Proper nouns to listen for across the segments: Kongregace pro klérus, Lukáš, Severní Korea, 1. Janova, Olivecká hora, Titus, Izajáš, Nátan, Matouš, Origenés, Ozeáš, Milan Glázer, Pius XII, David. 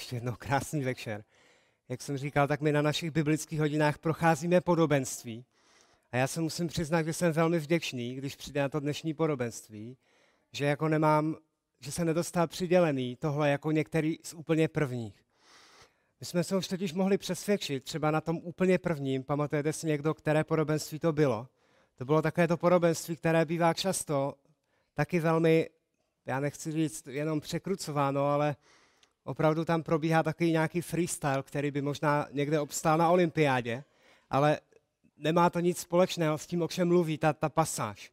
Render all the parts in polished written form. Ještě jednou krásný večer. Jak jsem říkal, tak my na našich biblických hodinách procházíme podobenství. A já se musím přiznat, že jsem velmi vděčný, když přijde na to dnešní podobenství, že jako nemám, že se nedostal přidělený tohle jako některý z úplně prvních. My jsme se už totiž mohli přesvědčit, třeba na tom úplně prvním, pamatujete si někdo, které podobenství to bylo? To bylo takové to podobenství, které bývá často taky velmi, já nechci říct, jenom překrucováno, ale opravdu tam probíhá takový nějaký freestyle, který by možná někde obstál na olympiádě, ale nemá to nic společného s tím, o čem mluví ta pasáž.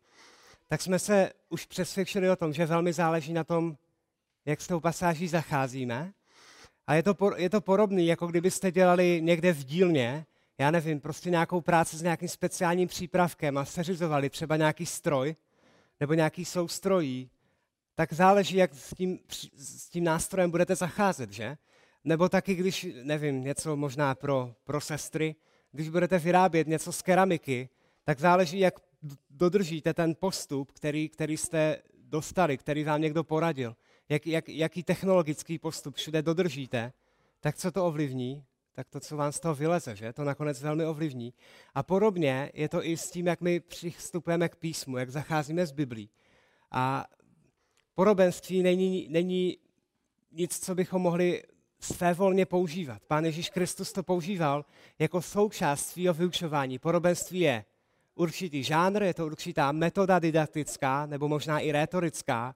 Tak jsme se už přesvědčili o tom, že velmi záleží na tom, jak s tou pasáží zacházíme. A je to podobné, jako kdybyste dělali někde v dílně, já nevím, prostě nějakou práci s nějakým speciálním přípravkem a seřizovali třeba nějaký stroj nebo nějaký soustroj, tak záleží, jak s tím nástrojem budete zacházet, že? Nebo taky, když, nevím, něco možná pro sestry, když budete vyrábět něco z keramiky, tak záleží, jak dodržíte ten postup, který jste dostali, který vám někdo poradil. Jaký technologický postup všude dodržíte, tak co to ovlivní, tak to, co vám z toho vyleze, že? To nakonec velmi ovlivní. A podobně je to i s tím, jak my přistupujeme k písmu, jak zacházíme s Biblí. A podobenství není nic, co bychom mohli svévolně používat. Pán Ježíš Kristus to používal jako součást svého vyučování. Podobenství je určitý žánr, je to určitá metoda didaktická nebo možná i rétorická.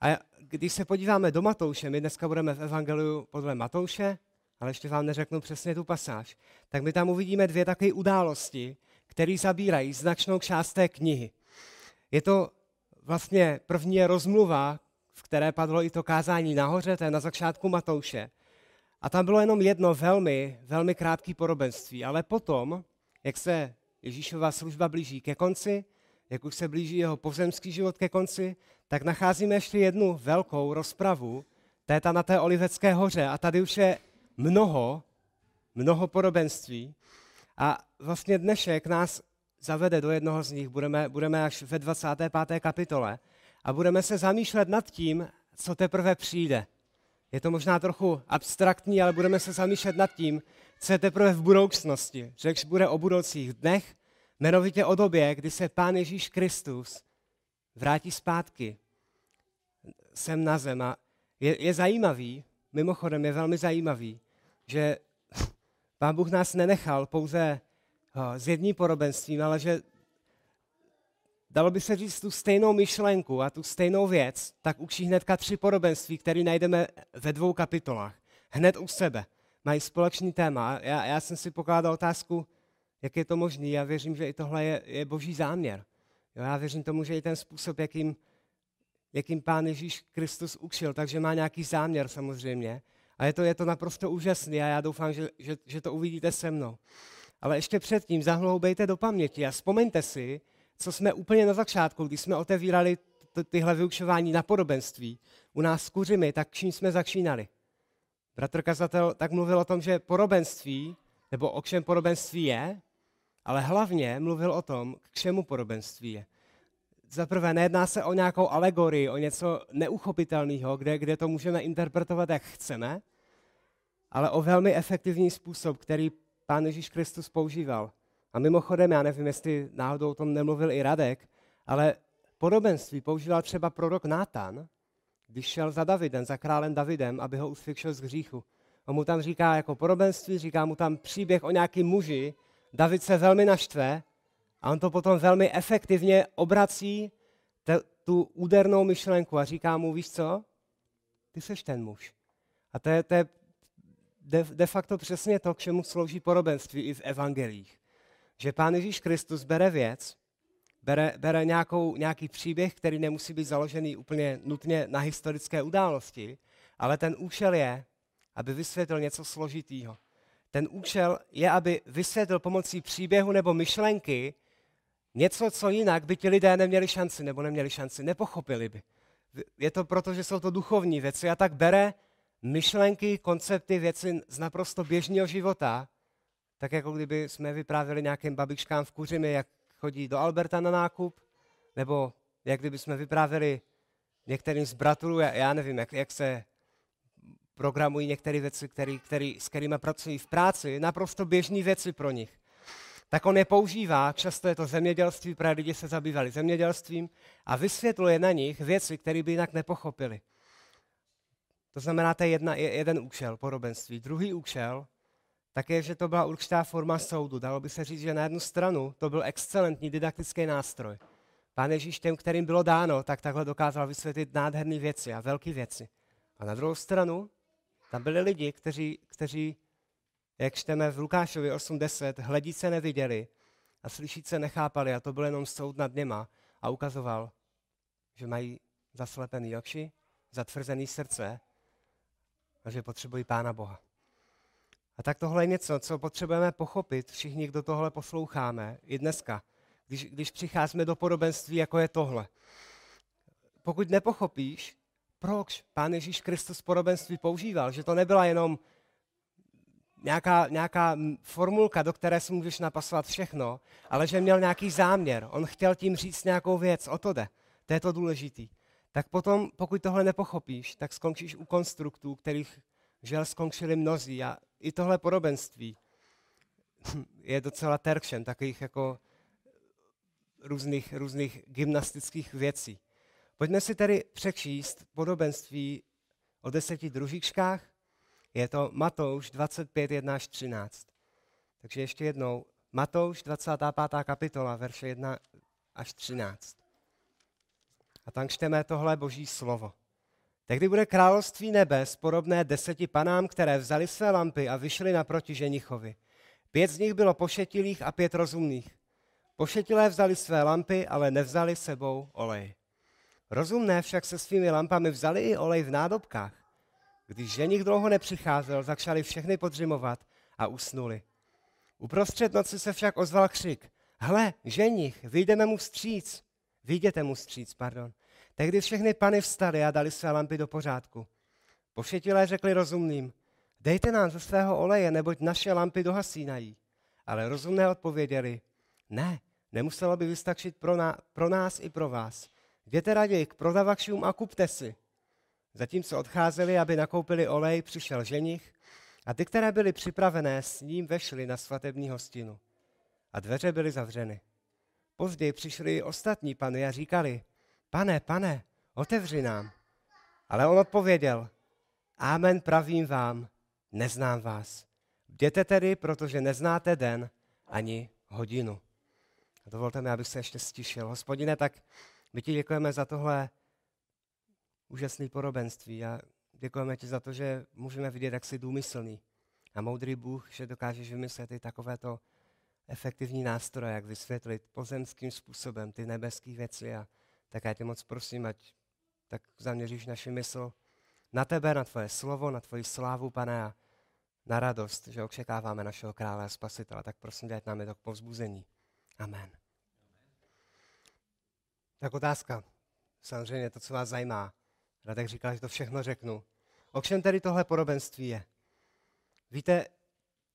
A když se podíváme do Matouše, my dneska budeme v Evangeliu podle Matouše, ale ještě vám neřeknu přesně tu pasáž, tak my tam uvidíme dvě takové události, které zabírají značnou část té knihy. Je to vlastně první je rozmluva, v které padlo i to kázání nahoře, to je na začátku Matouše. A tam bylo jenom jedno velmi, velmi krátké podobenství, ale potom, jak se Ježíšova služba blíží ke konci, jak už se blíží jeho pozemský život ke konci, tak nacházíme ještě jednu velkou rozpravu, to je ta na té Olivecké hoře. A tady už je mnoho podobenství. A vlastně dnešek nás zavede do jednoho z nich. Budeme až ve 25. kapitole a budeme se zamýšlet nad tím, co teprve přijde. Je to možná trochu abstraktní, ale budeme se zamýšlet nad tím, co je teprve v budoucnosti. Řeč bude o budoucích dnech, jmenovitě o době, kdy se Pán Ježíš Kristus vrátí zpátky sem na zem. A je zajímavý, mimochodem je velmi zajímavý, že Pán Bůh nás nenechal pouze s jedním podobenstvím, ale že dalo by se říct tu stejnou myšlenku a tu stejnou věc, tak učí hnedka 3 podobenství, které najdeme ve 2 kapitolách. Hned u sebe. Mají společný téma. Já jsem si pokládal otázku, jak je to možné. Já věřím, že i tohle je boží záměr. Jo, já věřím tomu, že i ten způsob, jakým Pán Ježíš Kristus učil, takže má nějaký záměr samozřejmě. A je to naprosto úžasný a já doufám, že to uvidíte se mnou. Ale ještě předtím zahloubejte do paměti a vzpomeňte si, co jsme úplně na začátku, když jsme otevírali tyhle vyučování na podobenství u nás s kuřimi, tak čím jsme začínali. Bratr kazatel tak mluvil o tom, že podobenství, nebo o čem podobenství je, ale hlavně mluvil o tom, k čemu podobenství je. Za prvé, nejedná se o nějakou alegorii, o něco neuchopitelného, kde to můžeme interpretovat, jak chceme, ale o velmi efektivní způsob, který Pán Ježíš Kristus používal. A mimochodem, já nevím, jestli náhodou o tom nemluvil i Radek, ale podobenství používal třeba prorok Nátan, když šel za Davidem, za králem Davidem, aby ho usvědčil z hříchu. On mu tam říká jako podobenství, říká mu tam příběh o nějakém muži, David se velmi naštve a on to potom velmi efektivně obrací tu údernou myšlenku a říká mu, víš co, ty seš ten muž. A to je de facto přesně to, k čemu slouží podobenství i v evangelích. Že Pán Ježíš Kristus bere věc, bere nějaký příběh, který nemusí být založený úplně nutně na historické události, ale ten účel je, aby vysvětlil něco složitýho. Ten účel je, aby vysvětlil pomocí příběhu nebo myšlenky něco, co jinak by ti lidé neměli šanci, nepochopili by. Je to proto, že jsou to duchovní věci a tak bere myšlenky, koncepty, věci z naprosto běžného života, tak jako kdyby jsme vyprávěli nějakým babičkám v Kuřimi, jak chodí do Alberta na nákup, nebo jak kdyby jsme vyprávěli některým z bratrů, já nevím, jak se programují některé věci, s kterými pracují v práci, naprosto běžné věci pro nich. Tak on je používá, často je to zemědělství, právě lidi se zabývali zemědělstvím a vysvětluje na nich věci, které by jinak nepochopili. To znamená, to je jeden účel podobenství. Druhý účel také, že to byla určitá forma soudu. Dalo by se říct, že na jednu stranu to byl excelentní didaktický nástroj. Pán Ježíš těm, kterým bylo dáno, tak takhle dokázal vysvětlit nádherné věci a velké věci. A na druhou stranu tam byli lidi, kteří jak čteme v Lukášovi 8.10, hledíce neviděli a slyšíce nechápali a to byl jenom soud nad něma a ukazoval, že mají zaslepený oči, zatvrzený srdce a že potřebují Pána Boha. A tak tohle je něco, co potřebujeme pochopit všichni, kdo tohle posloucháme i dneska, když přicházíme do podobenství, jako je tohle. Pokud nepochopíš, proč Pán Ježíš Kristus podobenství používal, že to nebyla jenom nějaká formulka, do které si můžeš napasovat všechno, ale že měl nějaký záměr, on chtěl tím říct nějakou věc, o to jde, to je to důležitý. Tak potom, pokud tohle nepochopíš, tak skončíš u konstruktů, kterých žel skončili mnozí a i tohle podobenství je docela terkšen, takových jako různých gymnastických věcí. Pojďme si tedy přečíst podobenství o 10 družičkách. Je to Matouš 25, 1 až 13. Takže ještě jednou. Matouš 25. kapitola, verše 1 až 13. A tam čteme tohle boží slovo. Tehdy bude království nebes podobné 10 panám, které vzali své lampy a vyšli naproti ženichovi. 5 z nich bylo pošetilých a 5 rozumných. Pošetilé vzali své lampy, ale nevzali sebou olej. Rozumné však se svými lampami vzali i olej v nádobkách. Když ženich dlouho nepřicházel, začali všechny podřimovat a usnuli. Uprostřed noci se však ozval křik. Hle, ženich, vyjděte mu vstříc. Tehdy všechny pany vstaly a dali své lampy do pořádku. Pošetilé řekli rozumným, dejte nám ze svého oleje, neboť naše lampy dohasínají. Ale rozumné odpověděli, ne, nemuselo by vystačit pro nás i pro vás. Jděte raději k prodavačům a kupte si. Zatímco odcházeli, aby nakoupili olej, přišel ženich a ty, které byly připravené, s ním vešly na svatební hostinu. A dveře byly zavřeny. Později přišli i ostatní pany a říkali, pane, otevři nám. Ale on odpověděl, amen, pravím vám, neznám vás. Bděte tedy, protože neznáte den ani hodinu. A dovolte mi, abych se ještě stišil. Hospodine, tak my ti děkujeme za tohle úžasné podobenství a děkujeme ti za to, že můžeme vidět, jak jsi důmyslný a moudrý Bůh, že dokážeš vymyslet i takovéto efektivní nástroje, jak vysvětlit pozemským způsobem ty nebeské věci. A tak já tě moc prosím, ať tak zaměříš naši mysl na tebe, na tvoje slovo, na tvoji slávu, Pane, a na radost, že očekáváme našeho krále a spasitele. Tak prosím, dejte nám je to k povzbuzení. Amen. Tak otázka. Samozřejmě to, co vás zajímá. Radek říkal, že to všechno řeknu. O čem tedy tohle podobenství je? Víte,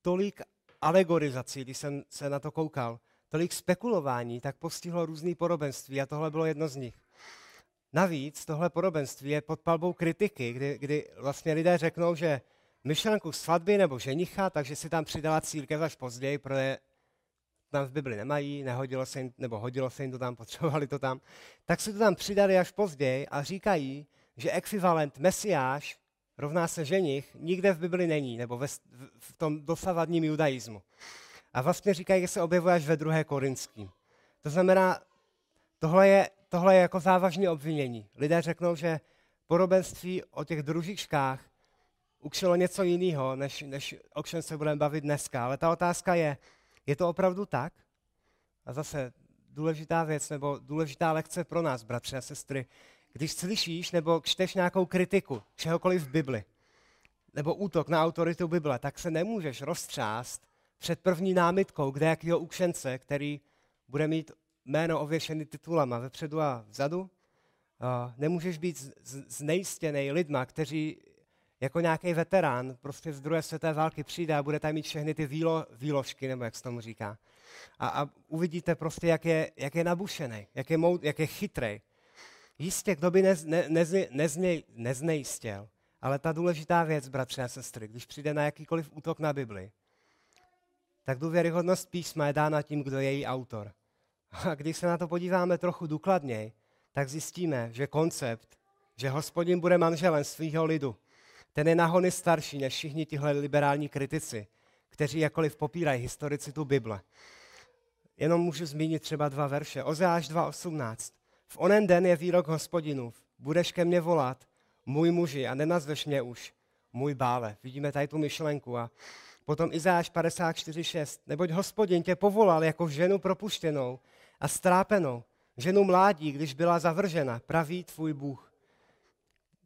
tolik alegorizací, když jsem se na to koukal, tolik spekulování, tak postihlo různý podobenství a tohle bylo jedno z nich. Navíc tohle podobenství je pod palbou kritiky, kdy vlastně lidé řeknou, že myšlenku svatby nebo ženicha, takže si tam přidala církev až později, protože tam v Bibli nemají, nehodilo se jim, nebo hodilo se jim to tam, potřebovali to tam, tak si to tam přidali až později a říkají, že ekvivalent Mesiáš rovná se ženich nikde v Bibli není, nebo v tom dosavadním judaismu. A vlastně říkají, že se objevuje až ve 2. Korinským. To znamená, tohle je jako závažné obvinění. Lidé řeknou, že podobenství o těch družičkách ukřilo něco jiného, než o čem se budeme bavit dneska. Ale ta otázka je to opravdu tak? A zase důležitá věc, nebo důležitá lekce pro nás, bratři a sestry, když slyšíš nebo čteš nějakou kritiku čehokoliv v Bibli, nebo útok na autoritu Bible, tak se nemůžeš roztřást před první námitkou kdejakého ukšence, který bude mít jméno ověšený titulama vepředu a vzadu. Nemůžeš být znejistěnej lidma, kteří jako nějaký veterán prostě z druhé světové války přijde a bude tam mít všechny ty výložky, nebo jak se tomu říká. A uvidíte prostě, jak je nabušenej, jak je chytrej. Jistě, kdo by neznejistěl Ale ta důležitá věc, bratři a sestry, když přijde na jakýkoliv útok na Bibli, tak důvěryhodnost písma je dána tím, kdo je její autor. A když se na to podíváme trochu důkladněji, tak zjistíme, že koncept, že Hospodin bude manželem svého lidu, ten je nahony starší než všichni tihle liberální kritici, kteří jakkoliv popírají historicitu Bible. Jenom můžu zmínit třeba dva verše. Ozeáš 2.18. V onen den je výrok Hospodinův. Budeš ke mně volat, můj muži, a nenazveš mě už, můj bále. Vidíme tady tu myšlenku. A potom Izajáš 54.6. Neboť Hospodin tě povolal jako ženu propuštěnou a strápenou, ženu mládí, když byla zavržena, praví tvůj Bůh.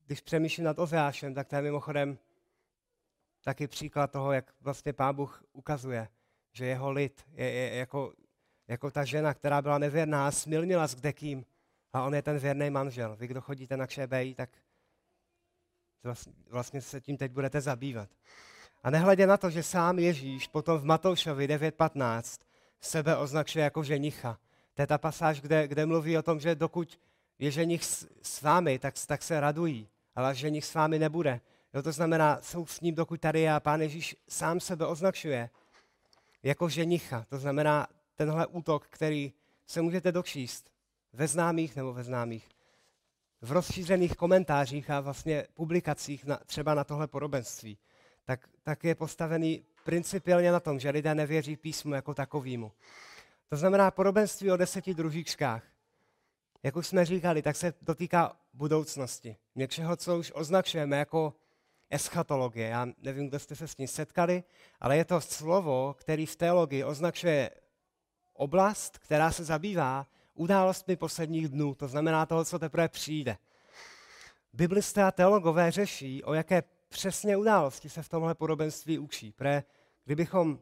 Když přemýšlím nad Ozeášem, tak to je mimochodem taky příklad toho, jak vlastně Pán Bůh ukazuje, že jeho lid je jako ta žena, která byla nevěrná a smilnila s kdekým. A on je ten věrný manžel. Vy, kdo chodíte na kšebeji, tak vlastně se tím teď budete zabývat. A nehledě na to, že sám Ježíš potom v Matoušovi 9.15 sebe označuje jako ženicha. To je ta pasáž, kde mluví o tom, že dokud je ženich s vámi, tak se radují, ale ženich s vámi nebude. Jo, to znamená, jsou s ním, dokud tady je, a Pán Ježíš sám sebe označuje jako ženicha. To znamená tenhle útok, který se můžete dočíst ve známých, v rozšířených komentářích a vlastně publikacích třeba na tohle podobenství, tak je postavený principiálně na tom, že lidé nevěří písmu jako takovému. To znamená podobenství o 10 družičkách. Jak už jsme říkali, tak se dotýká budoucnosti. Něčeho, co už označujeme jako eschatologie. Já nevím, kdo jste se s ní setkali, ale je to slovo, který v teologii označuje oblast, která se zabývá událostmi posledních dnů, to znamená toho, co teprve přijde. Biblisté a teologové řeší, o jaké přesně události se v tomhle podobenství učí. Protože kdybychom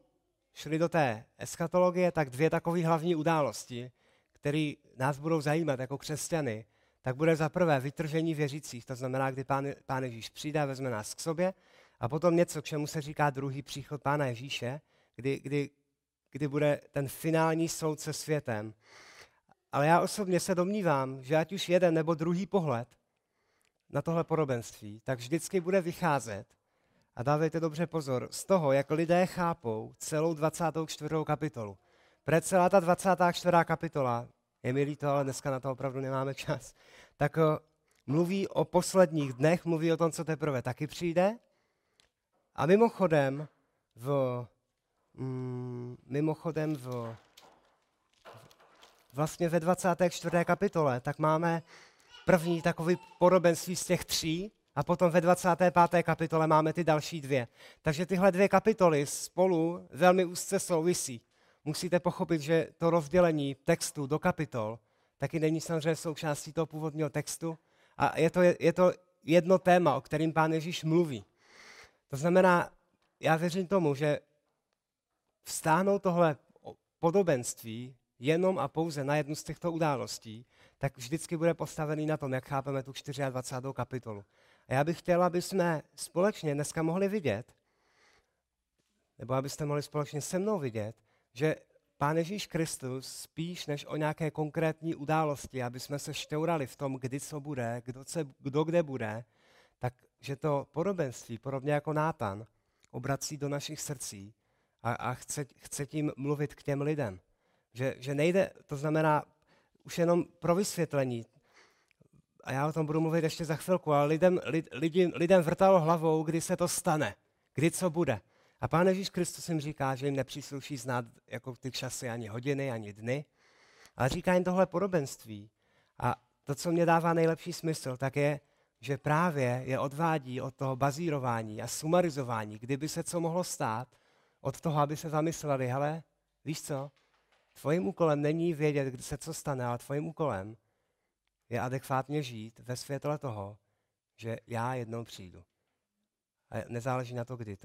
šli do té eschatologie, tak dvě takové hlavní události, které nás budou zajímat jako křesťany, tak bude za prvé vytržení věřících, to znamená, kdy Pán Ježíš přijde a vezme nás k sobě, a potom něco, k čemu se říká druhý příchod Pána Ježíše, kdy bude ten finální soud se světem. Ale já osobně se domnívám, že ať už jeden nebo druhý pohled na tohle podobenství, tak vždycky bude vycházet, a dávejte dobře pozor, z toho, jak lidé chápou celou 24. kapitolu. Celá ta 24. kapitola, je mi líto, ale dneska na to opravdu nemáme čas, tak mluví o posledních dnech, mluví o tom, co teprve taky přijde. A mimochodem vlastně ve 24. kapitole, tak máme první takový podobenství z těch 3 a potom ve 25. kapitole máme ty další 2. Takže tyhle 2 kapitoly spolu velmi úzce souvisí. Musíte pochopit, že to rozdělení textu do kapitol taky není samozřejmě součástí toho původního textu a je to jedno téma, o kterém Pán Ježíš mluví. To znamená, já věřím tomu, že vstáhnout tohle podobenství jenom a pouze na jednu z těchto událostí, tak vždycky bude postavený na tom, jak chápeme tu 24. kapitolu. A já bych chtěl, aby jsme společně dneska mohli vidět, nebo abyste mohli společně se mnou vidět, že Pán Ježíš Kristus spíš než o nějaké konkrétní události, aby jsme se šťourali v tom, kdy co bude, kdo kde bude, takže to podobenství, podobně jako Nátan, obrací do našich srdcí a chce tím mluvit k těm lidem. Že nejde, to znamená už jenom pro vysvětlení, a já o tom budu mluvit ještě za chvilku, ale lidem vrtalo hlavou, kdy se to stane, kdy co bude. A Pán Ježíš Kristus jim říká, že jim nepřísluší znát jako ty časy ani hodiny, ani dny, ale říká jim tohle podobenství. A to, co mě dává nejlepší smysl, tak je, že právě je odvádí od toho bazírování a sumarizování, kdyby se co mohlo stát, od toho, aby se zamysleli, hele, víš co, tvojím úkolem není vědět, kdy se co stane, ale tvojím úkolem je adekvátně žít ve světle toho, že já jednou přijdu. A nezáleží na to, kdy.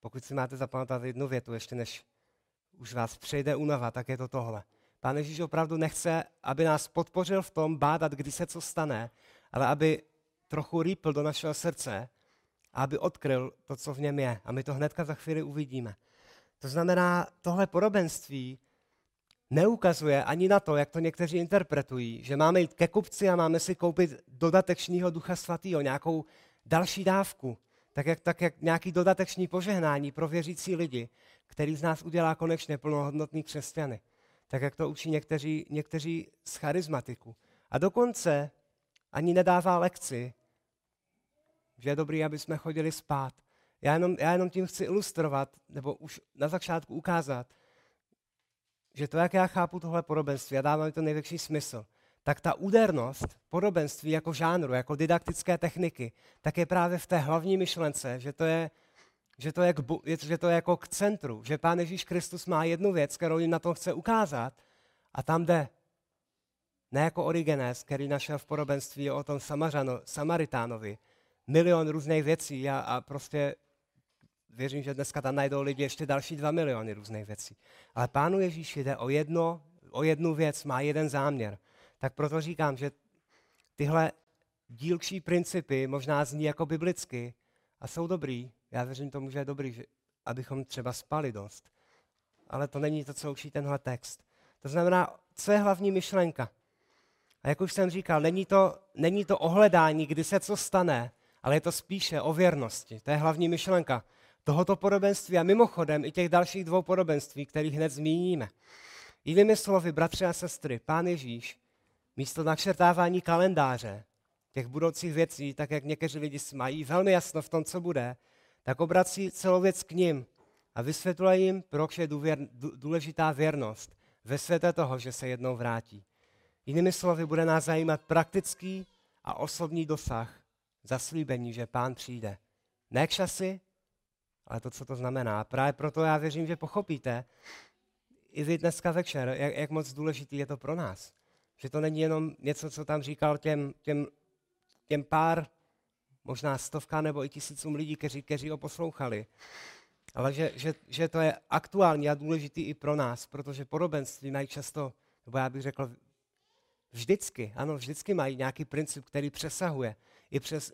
Pokud si máte zapamatovat jednu větu, ještě než už vás přejde únava, tak je to tohle. Pán Ježíš opravdu nechce, aby nás podpořil v tom bádat, kdy se co stane, ale aby trochu rýpl do našeho srdce a aby odkryl to, co v něm je. A my to hnedka za chvíli uvidíme. To znamená, tohle podobenství neukazuje ani na to, jak to někteří interpretují, že máme jít ke kupci a máme si koupit dodatečného Ducha Svatého, nějakou další dávku, tak jak nějaký dodatečný požehnání pro věřící lidi, který z nás udělá konečně plnohodnotný křesťany, tak jak to učí někteří z charizmatiků. A dokonce ani nedává lekci, že je dobrý, aby jsme chodili spát. Já jenom tím chci ilustrovat, nebo už na začátku ukázat, že to, jak já chápu tohle podobenství a dává mi to největší smysl, tak ta údernost podobenství jako žánru, jako didaktické techniky, tak je právě v té hlavní myšlence, že to je jako k centru, že Pán Ježíš Kristus má jednu věc, kterou jim na tom chce ukázat a tam jde. Ne jako Origenés, který našel v podobenství o tom Samaritánovi. Milion různých věcí a prostě věřím, že dneska tam najdou lidi ještě další 2 miliony různých věcí. Ale Pánu Ježíši jde o jednu věc, má jeden záměr. Tak proto říkám, že tyhle dílčí principy možná zní jako biblicky a jsou dobrý. Já věřím tomu, že je dobrý, abychom třeba spali dost. Ale to není to, co učí tenhle text. To znamená, co je hlavní myšlenka? A jak už jsem říkal, není to ohledání, kdy se co stane, ale je to spíše o věrnosti. To je hlavní myšlenka tohoto podobenství a mimochodem i těch dalších 2 podobenství, kterých hned zmíníme. Jinými slovy, bratři a sestry, Pán Ježíš místo načrtávání kalendáře těch budoucích věcí, tak jak někteří lidi mají velmi jasno v tom, co bude, tak obrací celou věc k nim a vysvětluje jim, proč je důležitá věrnost ve světle toho, že se jednou vrátí. Jinými slovy, bude nás zajímat praktický a osobní dosah zaslíbení, že Pán přijde. Ne k časy, ale to, co to znamená. Právě proto já věřím, že pochopíte i vy dneska večer, jak moc důležitý je to pro nás. Že to není jenom něco, co tam říkal těm pár, možná 100 nebo i 1000 lidí, kteří ho poslouchali. Ale že to je aktuální a důležitý i pro nás, protože podobenství mají často, nebo já bych řekl, vždycky mají nějaký princip, který přesahuje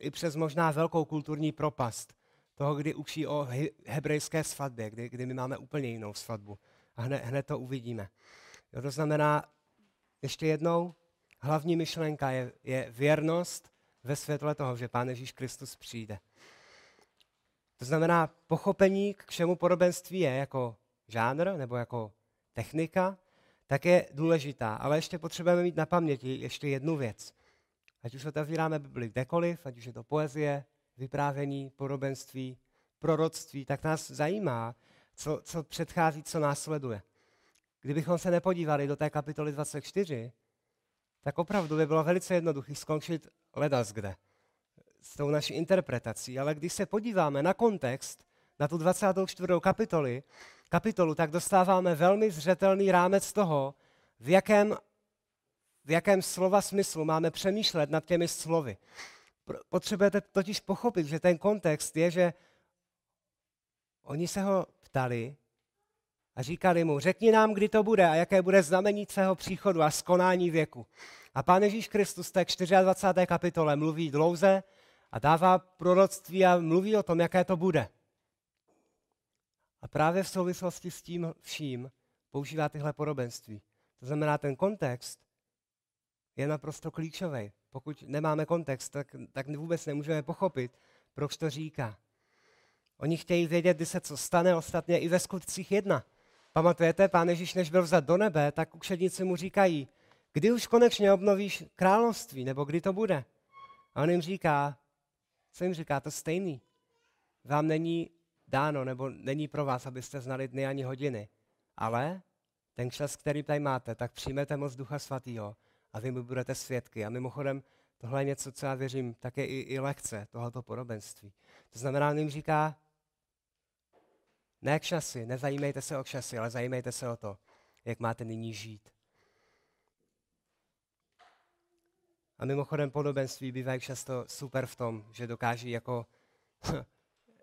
i přes možná velkou kulturní propast toho, kdy učí o hebrejské svatbě, kdy my máme úplně jinou svatbu. A hned to uvidíme. Jo, to znamená, ještě jednou, hlavní myšlenka je věrnost ve světle toho, že Pán Ježíš Kristus přijde. To znamená, pochopení, k čemu podobenství je jako žánr nebo jako technika, tak je důležitá, ale ještě potřebujeme mít na paměti ještě jednu věc. Ať už otevíráme Bibli kdekoliv, ať už je to poezie, vyprávění, podobenství, proroctví, tak nás zajímá, co předchází, co následuje. Kdybychom se nepodívali do té kapitoly 24, tak opravdu by bylo velice jednoduché skončit ledaskde s tou naší interpretací, ale když se podíváme na kontext, na tu 24. kapitolu, tak dostáváme velmi zřetelný rámec toho, v jakém slova smyslu máme přemýšlet nad těmi slovy. Potřebujete totiž pochopit, že ten kontext je, že oni se ho ptali a říkali mu, řekni nám, kdy to bude a jaké bude znamení tvého příchodu a skonání věku. A Pán Ježíš Kristus tak 24. kapitole mluví dlouze a dává proroctví a mluví o tom, jaké to bude. A právě v souvislosti s tím vším používá tyhle podobenství. To znamená, ten kontext je naprosto klíčový. Pokud nemáme kontext, tak vůbec nemůžeme pochopit, proč to říká. Oni chtějí vědět, kdy se co stane, ostatně i ve skutcích 1. Pamatujete, Pán Ježíš, než byl vzat do nebe, tak učedníci mu říkají, kdy už konečně obnovíš království, nebo kdy to bude? A on jim říká, co jim říká, to stejný. Vám není dáno, nebo není pro vás, abyste znali dny ani hodiny. Ale ten čas, který tady máte, tak přijmete moc Ducha Svatého a vy mu budete svědky. A mimochodem, tohle je něco, co já věřím, také i lekce tohoto podobenství. To znamená, on jim říká, ne k časy, nezajímejte se o časy, ale zajímejte se o to, jak máte nyní žít. A mimochodem podobenství bývají často super v tom, že dokáží jako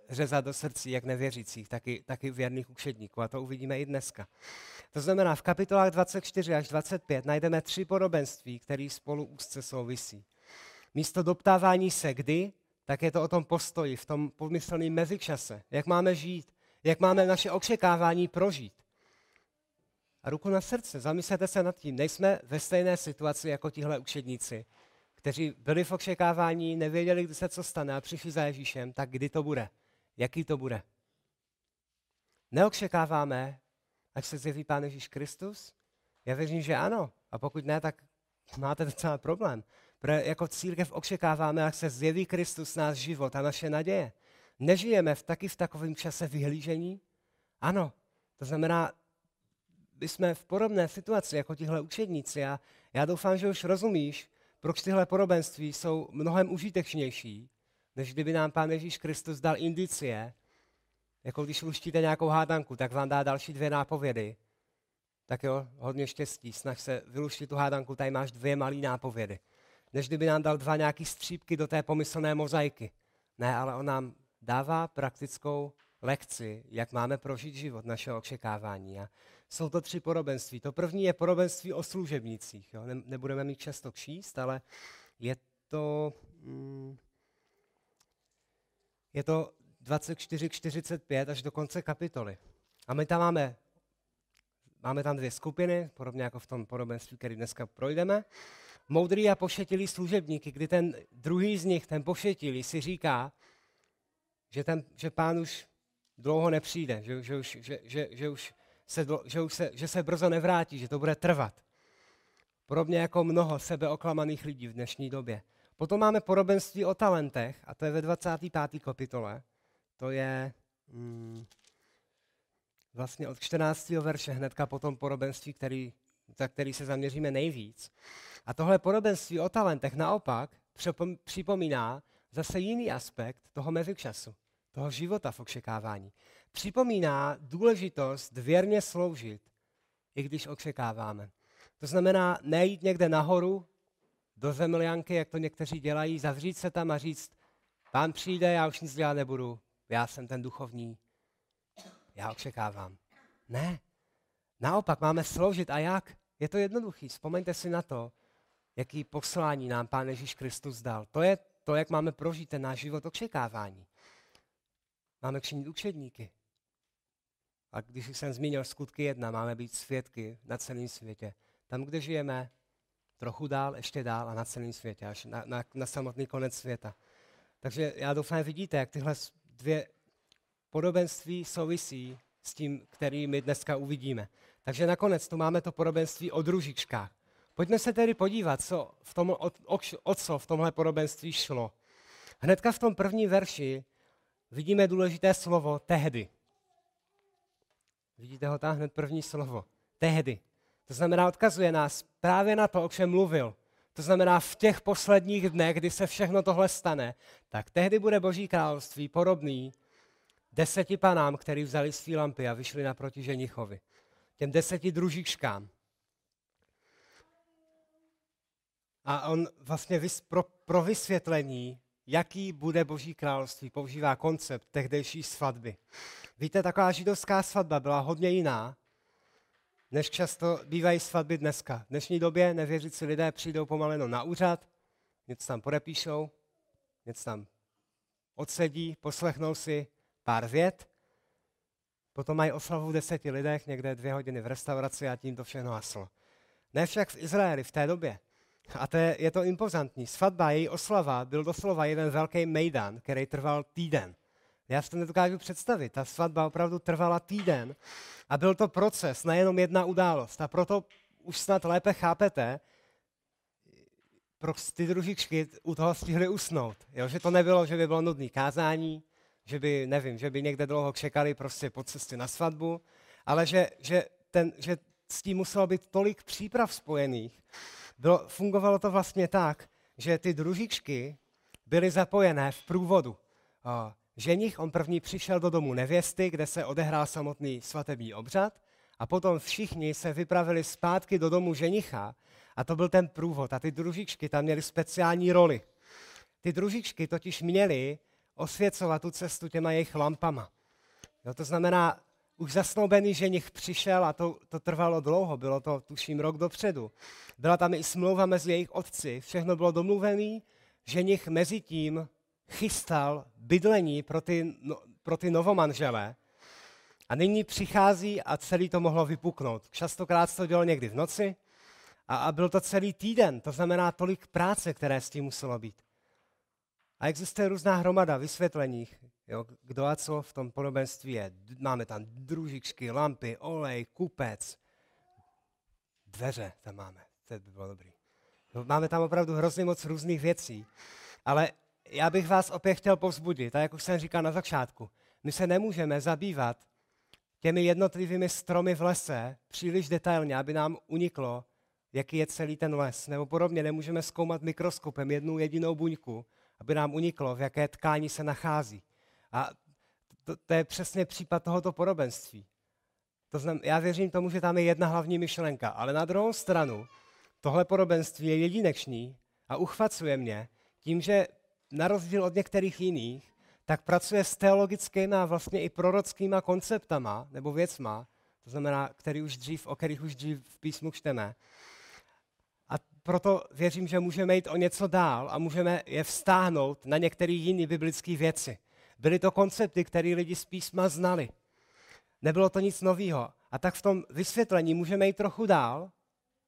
řezat do srdcí jak nevěřících, tak i věrných učedníků. A to uvidíme i dneska. To znamená, v kapitolách 24 až 25 najdeme 3 podobenství, které spolu úzce souvisí. Místo doptávání se kdy, tak je to o tom postoji, v tom pomyslném mezičase. Jak máme žít, jak máme naše očekávání prožít. A ruku na srdce, zamyslete se nad tím, nejsme ve stejné situaci jako tihle učedníci, kteří byli v očekávání, nevěděli, kdy se co stane a přišli za Ježíšem, tak kdy to bude? Jaký to bude? Neočekáváme, až se zjeví Pán Ježíš Kristus? Já věřím, že ano. A pokud ne, tak máte docela problém. Protože jako církev očekáváme, až se zjeví Kristus náš život a naše naděje. Nežijeme v takovém čase vyhlížení? Ano. To znamená, my jsme v podobné situaci jako tihle učedníci a já doufám, že už rozumíš, proč tyhle podobenství jsou mnohem užitečnější, než kdyby nám Pán Ježíš Kristus dal indicie, jako když luštíte nějakou hádanku, tak vám dá další 2 nápovědy. Tak jo, hodně štěstí, snaž se vyluštit tu hádanku, tady máš 2 malý nápovědy. Než kdyby nám dal 2 nějaký střípky do té pomyslné mozaiky. Ne, ale on nám dává praktickou lekci, jak máme prožít život našeho očekávání. A jsou to 3 podobenství. To první je podobenství o služebnicích. Jo? Nebudeme mít často číst, ale je to 24-45 až do konce kapitoly. A my tam máme tam 2 skupiny, podobně jako v tom podobenství, který dneska projdeme. Moudrý a pošetilí služebníky, kdy ten druhý z nich, ten pošetilý, si říká, že pán už dlouho nepřijde, že už se brzo nevrátí, že to bude trvat. Podobně jako mnoho sebeoklamaných lidí v dnešní době. Potom máme podobenství o talentech, a to je ve 25. kapitole. To je vlastně od 14. verše hnedka potom podobenství, na který se zaměříme nejvíc. A tohle podobenství o talentech naopak připomíná zase jiný aspekt toho mezičasu, toho života v očekávání. Připomíná důležitost věrně sloužit, i když očekáváme. To znamená nejít někde nahoru, do zemljanky, jak to někteří dělají, zavřít se tam a říct, pán přijde, já už nic dělat nebudu, já jsem ten duchovní, já očekávám. Ne, naopak máme sloužit a jak? Je to jednoduchý, vzpomeňte si na to, jaký poslání nám Pán Ježíš Kristus dal. To je to, jak máme prožít ten náš život očekávání. Máme činit učedníky. A když jsem zmínil skutky 1, máme být svědky na celém světě. Tam, kde žijeme, trochu dál, ještě dál a na celém světě, až na samotný konec světa. Takže já doufám, vidíte, jak tyhle 2 podobenství souvisí s tím, který my dneska uvidíme. Takže nakonec tu máme to podobenství o družičkách. Pojďme se tedy podívat, o co v tomhle podobenství šlo. Hnedka v tom prvním verši vidíme důležité slovo tehdy. Vidíte ho tam hned první slovo. Tehdy. To znamená, odkazuje nás právě na to, o čem mluvil. To znamená, v těch posledních dnech, kdy se všechno tohle stane, tak tehdy bude Boží království podobný 10 panám, který vzali svý lampy a vyšli naproti ženichovi. Těm 10 družičkám. A on vlastně pro vysvětlení, jaký bude Boží království, používá koncept tehdejší svatby. Víte, taková židovská svatba byla hodně jiná, než často bývají svatby dneska. V dnešní době nevěřící lidé přijdou pomaleno na úřad, něco tam podepíšou, něco tam odsedí, poslechnou si pár vět, potom mají oslavu v 10 lidech, někde 2 hodiny v restauraci a tím to všechno haslo. Ne však v Izraeli v té době. A je to impozantní. Svatba, její oslava, byl doslova jeden velký mejdan, který trval týden. Já si to nedokážu představit. Ta svatba opravdu trvala týden a byl to proces, nejenom jedna událost. A proto už snad lépe chápete, proč ty družičky u toho stihly usnout. Jo? Že to nebylo, že by bylo nudné kázání, že by někde dlouho čekali prostě po cestě na svatbu, ale že s tím muselo být tolik příprav spojených. Fungovalo to vlastně tak, že ty družičky byly zapojené v průvodu. Ženich, on první přišel do domu nevěsty, kde se odehrál samotný svatební obřad a potom všichni se vypravili zpátky do domu ženicha a to byl ten průvod a ty družičky tam měly speciální roli. Ty družičky totiž měly osvěcovat tu cestu těma jejich lampama. No, to znamená, už zasnoubený ženich přišel a to trvalo dlouho, bylo to tuším rok dopředu. Byla tam i smlouva mezi jejich otci, všechno bylo domluvené, ženich mezi tím chystal bydlení pro ty novomanžele a nyní přichází a celý to mohlo vypuknout. Častokrát se to dělo někdy v noci A byl to celý týden, to znamená tolik práce, které s tím muselo být. A existuje různá hromada vysvětlení, jo, kdo a co v tom podobenství je. Máme tam družičky, lampy, olej, kupec, dveře tam máme, to by bylo dobrý. Máme tam opravdu hrozně moc různých věcí, ale já bych vás opět chtěl povzbudit, a jak už jsem říkal na začátku, my se nemůžeme zabývat těmi jednotlivými stromy v lese příliš detailně, aby nám uniklo, jaký je celý ten les. Nebo podobně nemůžeme zkoumat mikroskopem jednu jedinou buňku, aby nám uniklo, v jaké tkání se nachází. A to je přesně případ tohoto podobenství. To znamená, já věřím tomu, že tam je jedna hlavní myšlenka, ale na druhou stranu tohle podobenství je jedinečný a uchvacuje mě tím, že na rozdíl od některých jiných, tak pracuje s teologickými a vlastně i prorockýma konceptama nebo věcma, to znamená, o kterých už dřív v písmu čteme. A proto věřím, že můžeme jít o něco dál a můžeme je vztáhnout na některé jiné biblické věci. Byly to koncepty, které lidi z písma znali. Nebylo to nic nového. A tak v tom vysvětlení můžeme jít trochu dál,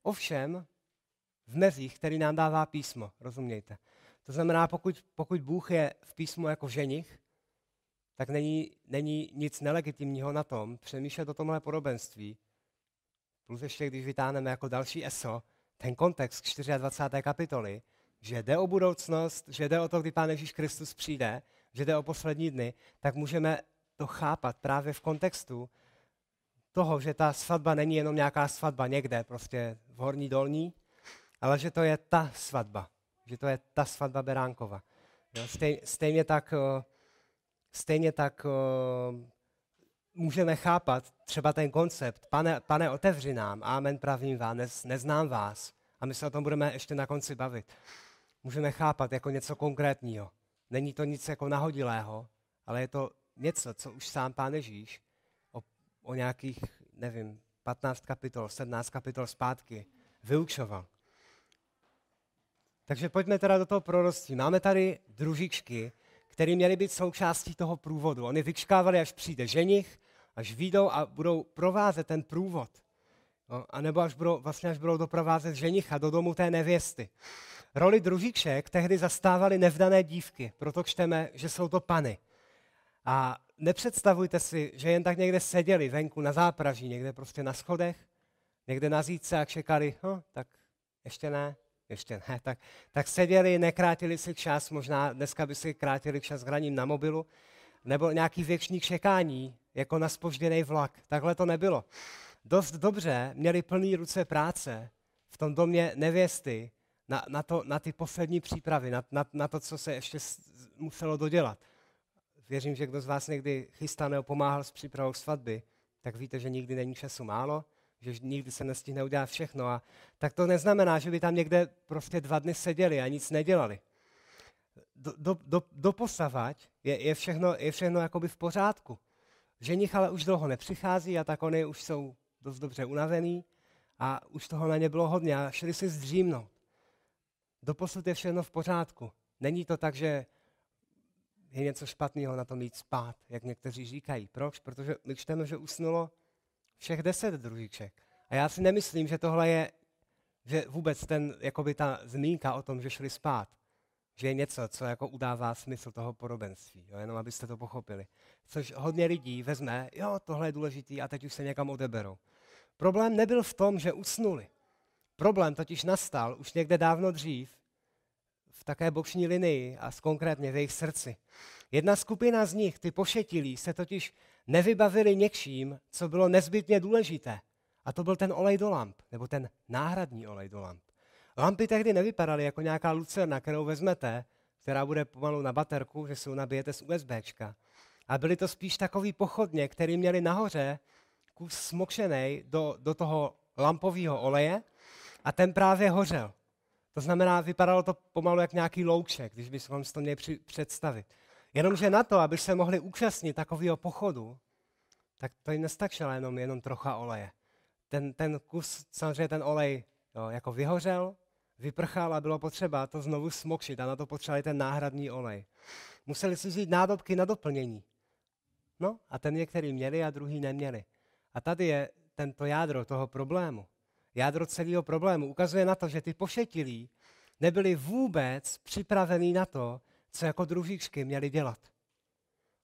ovšem v mezích, které nám dává písmo, rozumějte. To znamená, pokud Bůh je v písmu jako ženich, tak není nic nelegitimního na tom přemýšlet o tomhle podobenství. Plus ještě, když vytáhneme jako další eso, ten kontext 24. kapitoly, že jde o budoucnost, že jde o to, kdy Pán Ježíš Kristus přijde, že jde o poslední dny, tak můžeme to chápat právě v kontextu toho, že ta svatba není jenom nějaká svatba někde, prostě v horní dolní, ale že to je ta svatba. Že to je ta svatba Beránkova. Stejně tak můžeme chápat třeba ten koncept pane, otevři nám, amen, pravím vás, neznám vás. A my se o tom budeme ještě na konci bavit. Můžeme chápat jako něco konkrétního. Není to nic jako nahodilého, ale je to něco, co už sám Pán Ježíš o nějakých, nevím, 15 kapitol, 17 kapitol zpátky vyučoval. Takže pojďme teda do toho proroctví. Máme tady družičky, které měly být součástí toho průvodu. Oni vykřikávali, až přijde ženich, až vyjdou a budou provázet ten průvod. No, a nebo až budou doprovázet ženicha do domu té nevěsty. Roli družiček tehdy zastávaly nevdané dívky, proto čteme, že jsou to pany. A nepředstavujte si, že jen tak někde seděli venku na zápraží, někde prostě na schodech, někde na zíce a čekali, tak ještě ne, tak seděli, nekrátili si čas, možná dneska by si krátili čas hraním na mobilu, nebo nějaký věčný čekání, jako na zpožděný vlak. Takhle to nebylo. Dost dobře měli plný ruce práce v tom domě nevěsty na ty poslední přípravy, na to, co se ještě muselo dodělat. Věřím, že kdo z vás někdy chystá nebo pomáhal s přípravou svatby, tak víte, že nikdy není času málo, že nikdy se nestihne udělat všechno. A tak to neznamená, že by tam někde prostě 2 dny seděli a nic nedělali. Doposavať je všechno jakoby v pořádku. Ženich ale už dlouho nepřichází a tak oni už jsou dost dobře unavený a už toho na ně bylo hodně a šli si zdřímnout. Doposud je všechno v pořádku. Není to tak, že je něco špatného na tom jít spát, jak někteří říkají. Proč? Protože my čteme, že usnulo všech 10 družiček. A já si nemyslím, že tohle je, že vůbec jakoby ta zmínka o tom, že šli spát, že je něco, co jako udává smysl toho podobenství, jo? Jenom abyste to pochopili. Což hodně lidí vezme, jo, tohle je důležitý a teď už se někam odeberou. Problém nebyl v tom, že usnuli. Problém totiž nastal už někde dávno dřív, v také boční linii a konkrétně v jejich srdci. Jedna skupina z nich, ty pošetilí, se totiž nevybavili něčím, co bylo nezbytně důležité. A to byl ten olej do lamp, nebo ten náhradní olej do lamp. Lampy tehdy nevypadaly jako nějaká lucerna, kterou vezmete, která bude pomalu na baterku, že si ji nabijete z USBčka. A byly to spíš takový pochodně, který měli nahoře kus smokšenej do toho lampového oleje a ten právě hořel. To znamená, vypadalo to pomalu jak nějaký louček, když bychom si to měli představit. Jenomže na to, aby se mohli účastnit takového pochodu, tak to jim nestačilo jenom trocha oleje. Ten kus, samozřejmě ten olej jako vyhořel, vyprchal a bylo potřeba to znovu smokšit a na to potřebovali ten náhradní olej. Museli si vzít nádobky na doplnění. No a ten některý měli a druhý neměli. A tady je tento jádro toho problému. jádro celého problému. Ukazuje na to, že ty pošetilí nebyli vůbec připravení na to, co jako družičky měli dělat.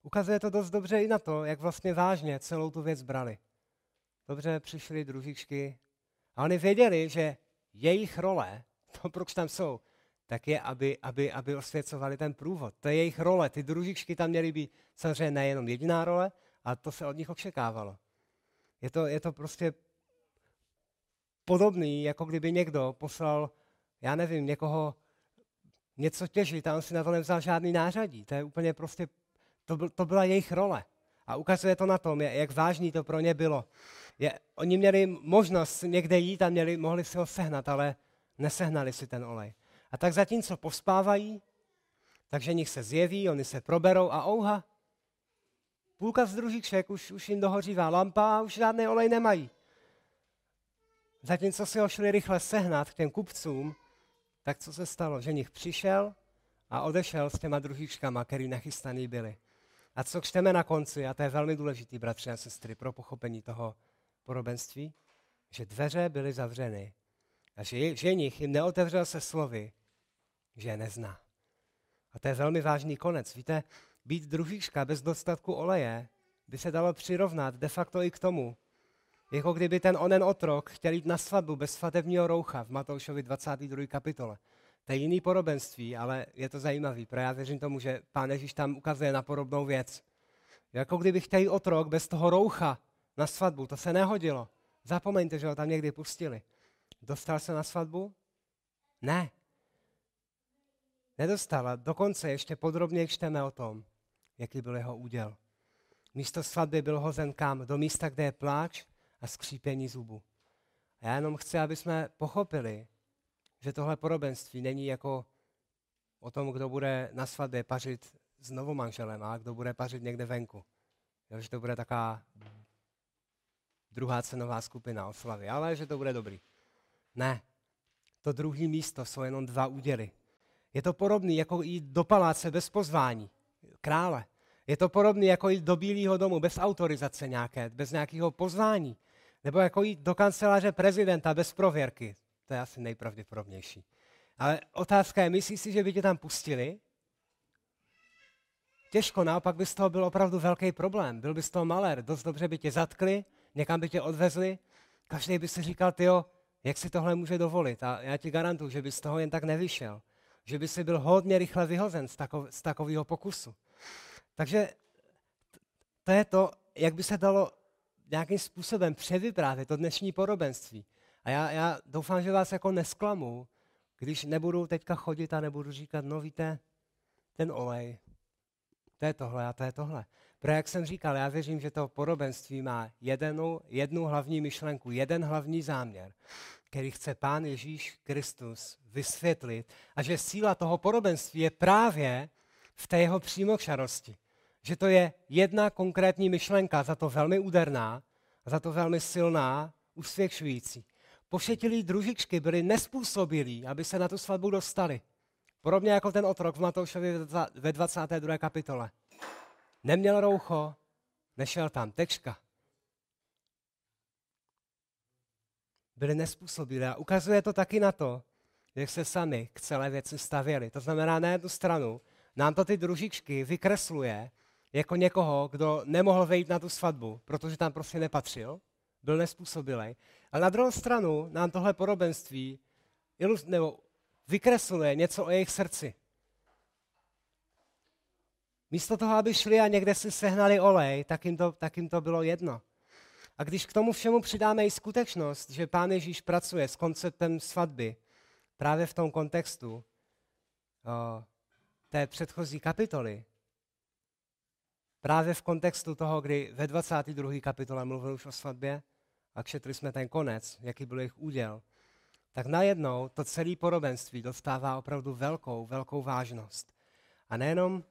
Ukazuje to dost dobře i na to, jak vlastně vážně celou tu věc brali. Dobře, přišli družičky a oni věděli, že jejich role, to proč tam jsou, tak je, aby osvěcovali ten průvod. To je jejich role. Ty družičky tam měly být samozřejmě nejenom jediná role, a to se od nich očekávalo. Je to prostě podobný, jako kdyby někdo poslal, já nevím, někoho něco těžit a on si na to nevzal žádný nářadí. To je úplně prostě, to byla jejich role. A ukazuje to na tom, jak vážný to pro ně bylo. Oni měli možnost někde jít a mohli si ho sehnat, ale nesehnali si ten olej. A tak zatímco pospávají, takže nich se zjeví, oni se proberou a ouha, půlka z družiček už jim dohořívá lampa a už žádný olej nemají. Zatímco si ho šli rychle sehnat k těm kupcům, tak co se stalo? Že nich přišel a odešel s těma družičkama, který nachystaný byli. A co čteme na konci, a to je velmi důležitý, bratři a sestry, pro pochopení toho podobenství, že dveře byly zavřeny a že ženich jim neotevřel se slovy, že je nezná. A to je velmi vážný konec. Víte, být družička bez dostatku oleje by se dalo přirovnat de facto i k tomu, jako kdyby ten onen otrok chtěl jít na svatbu bez svatebního roucha v Matoušovi 22. kapitole. To je jiný podobenství, ale je to zajímavý, protože já věřím tomu, že Pán Ježíš tam ukazuje na podobnou věc. Jako kdyby chtěl jít otrok bez toho roucha na svatbu, to se nehodilo. Zapomeňte, že ho tam někdy pustili. Dostal se na svatbu? Ne. Nedostala. Dokonce ještě podrobněji čteme o tom, jaký byl jeho úděl. Místo svatby byl hozen kam? Do místa, kde je pláč a skřípění zubů. A já jenom chci, aby jsme pochopili, že tohle podobenství není jako o tom, kdo bude na svatbě pařit s novomanželem a kdo bude pařit někde venku. Jo, že to bude taková druhá cenová skupina oslavy, ale že to bude dobrý. Ne, to druhé místo jsou jenom dva úděly. Je to podobné jako jít do paláce bez pozvání krále. Je to podobné jako jít do Bílého domu bez autorizace nějaké, bez nějakého pozvání. Nebo jako jít do kanceláře prezidenta bez prověrky. To je asi nejpravděpodobnější. Ale otázka je, myslíš si, že by tě tam pustili? Těžko, naopak by z toho byl opravdu velký problém. Byl by z toho malér, dost dobře by tě zatkli, někam by tě odvezli. Každý by si říkal, tyjo, jak si tohle může dovolit? A já ti garantuju, že by z toho jen tak nevyšel. Že by si byl hodně rychle vyhozen z takového pokusu. Takže to je to, jak by se dalo nějakým způsobem převyprávět to dnešní podobenství. A já doufám, že vás jako nesklamu, když nebudu teďka chodit a nebudu říkat, no víte, ten olej, to je tohle a to je tohle. Protože jak jsem říkal, já věřím, že to podobenství má jednu hlavní myšlenku, jeden hlavní záměr, který chce Pán Ježíš Kristus vysvětlit a že síla toho podobenství je právě v té jeho přímočarosti. Že to je jedna konkrétní myšlenka, za to velmi úderná, za to velmi silná, usvědčující. Pošetilí družičky byli nespůsobilí, aby se na tu svatbu dostali. Podobně jako ten otrok v Matoušovi ve 22. kapitole. Neměl roucho, nešel tam, tečka. Byli nespůsobilí a ukazuje to taky na to, jak se sami k celé věci stavěli. To znamená, na jednu stranu nám to ty družičky vykresluje jako někoho, kdo nemohl vejít na tu svatbu, protože tam prostě nepatřil, byl nespůsobilej. A na druhou stranu nám tohle podobenství vykresluje něco o jejich srdci. Místo toho, aby šli a někde si sehnali olej, tak jim to bylo jedno. A když k tomu všemu přidáme i skutečnost, že Pán Ježíš pracuje s konceptem svatby právě v tom kontextu té předchozí kapitoly, právě v kontextu toho, kdy ve 22. kapitole mluvil už o svatbě a četli jsme ten konec, jaký byl jejich úděl, tak najednou to celé podobenství dostává opravdu velkou, velkou vážnost. A nejenom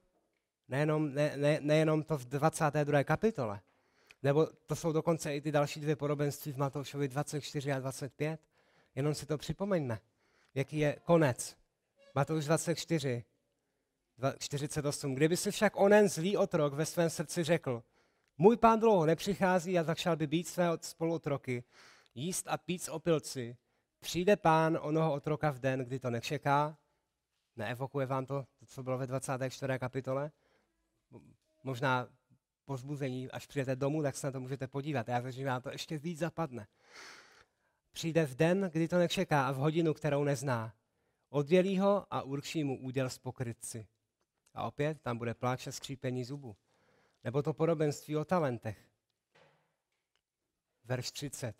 to v 22. kapitole, nebo to jsou dokonce i ty další dvě podobenství v Matoušovi 24 a 25, jenom si to připomeňme, jaký je konec. Matouš 24, 48. Kdyby si však onen zlý otrok ve svém srdci řekl, můj pán dlouho nepřichází a začal by bít své spoluotroky, jíst a pít s opilci, přijde Pán onoho otroka v den, kdy to nečeká. Neevokuje vám to, co bylo ve 24. kapitole? Možná povzbuzení, až přijete domů, tak se na to můžete podívat. Já věřím, že vám to ještě víc zapadne. Přijde v den, kdy to nečeká a v hodinu, kterou nezná. Oddělí ho a určí mu úděl z pokrytci. A opět tam bude pláč a skřípení zubů. Nebo to podobenství o talentech. Verš 30.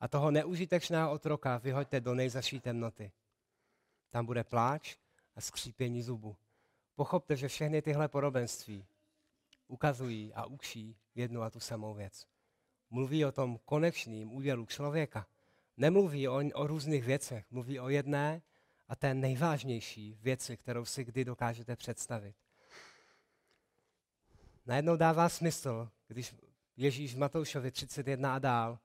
A toho neužitečného otroka vyhoďte do nejzaší temnoty. Tam bude pláč a skřípění zubů. Pochopte, že všechny tyhle podobenství ukazují a učí jednu a tu samou věc. Mluví o tom konečném údělu člověka. Nemluví o různých věcech, mluví o jedné a té nejvážnější věci, kterou si kdy dokážete představit. Najednou dává smysl, když Ježíš v Matoušovi 31 a dál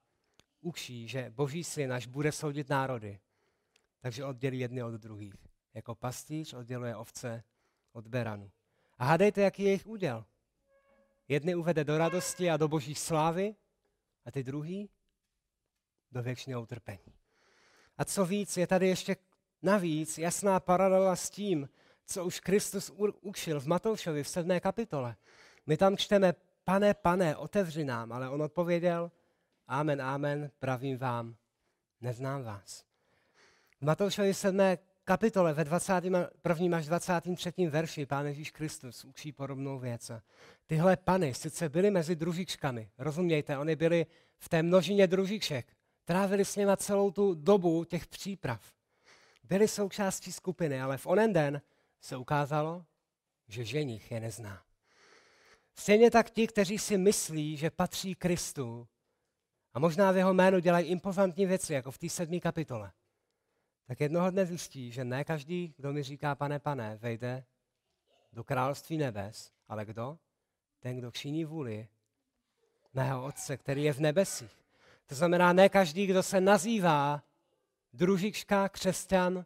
učí, že Boží syn až bude soudit národy, takže oddělí jedny od druhých. Jako pastýř odděluje ovce od beranu. A hádejte, jaký je jejich úděl. Jedny uvede do radosti a do Boží slávy a ty druhý do věčného utrpení. A co víc, je tady ještě navíc jasná paralela s tím, co už Kristus učil v Matoušovi v 7. kapitole. My tam čteme, Pane, Pane, otevři nám, ale on odpověděl, Amen, amen, pravím vám, neznám vás. V Matoušovi 7. kapitole ve 21. až 23. verši Pán Ježíš Kristus učí podobnou věc. Tyhle pany sice byly mezi družičkami, rozumějte, oni byli v té množině družiček, trávili s nima celou tu dobu těch příprav. Byli součástí skupiny, ale v onen den se ukázalo, že ženich je nezná. Stejně tak ti, kteří si myslí, že patří Kristu a možná v jeho jménu dělají impozantní věci, jako v té 7. kapitole, tak jednoho dne zjistí, že ne každý, kdo mi říká Pane, Pane, vejde do království nebes, ale kdo? Ten, kdo činí vůli mého Otce, který je v nebesích. To znamená, ne každý, kdo se nazývá družička, křesťan,